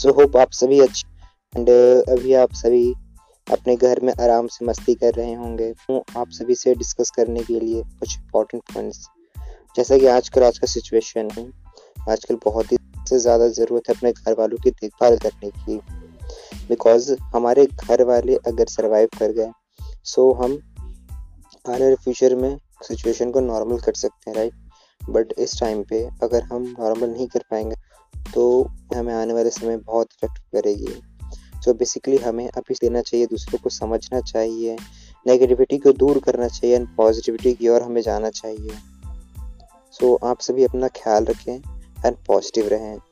So hope आप सभी अच्छे एंड अभी आप सभी अपने घर में आराम से मस्ती कर रहे होंगे। तो आप सभी से डिस्कस करने के लिए कुछ इम्पोर्टेंट पॉइंट्स, जैसा कि आज का सिचुएशन है, आजकल बहुत ही से ज़्यादा ज़रूरत है अपने घर वालों की देखभाल करने की, बिकॉज हमारे घर वाले अगर सर्वाइव कर गए सो हम आने वाले फ्यूचर में सिचुएशन को नॉर्मल कर सकते हैं, राइट। बट इस टाइम पे अगर हम नॉर्मल नहीं कर पाएंगे तो हमें आने वाले समय बहुत इफेक्ट करेगी। तो बेसिकली हमें अभी देना चाहिए, दूसरों को समझना चाहिए, नेगेटिविटी को दूर करना चाहिए एंड पॉजिटिविटी की ओर हमें जाना चाहिए। सो आप सभी अपना ख्याल रखें एंड पॉजिटिव रहें।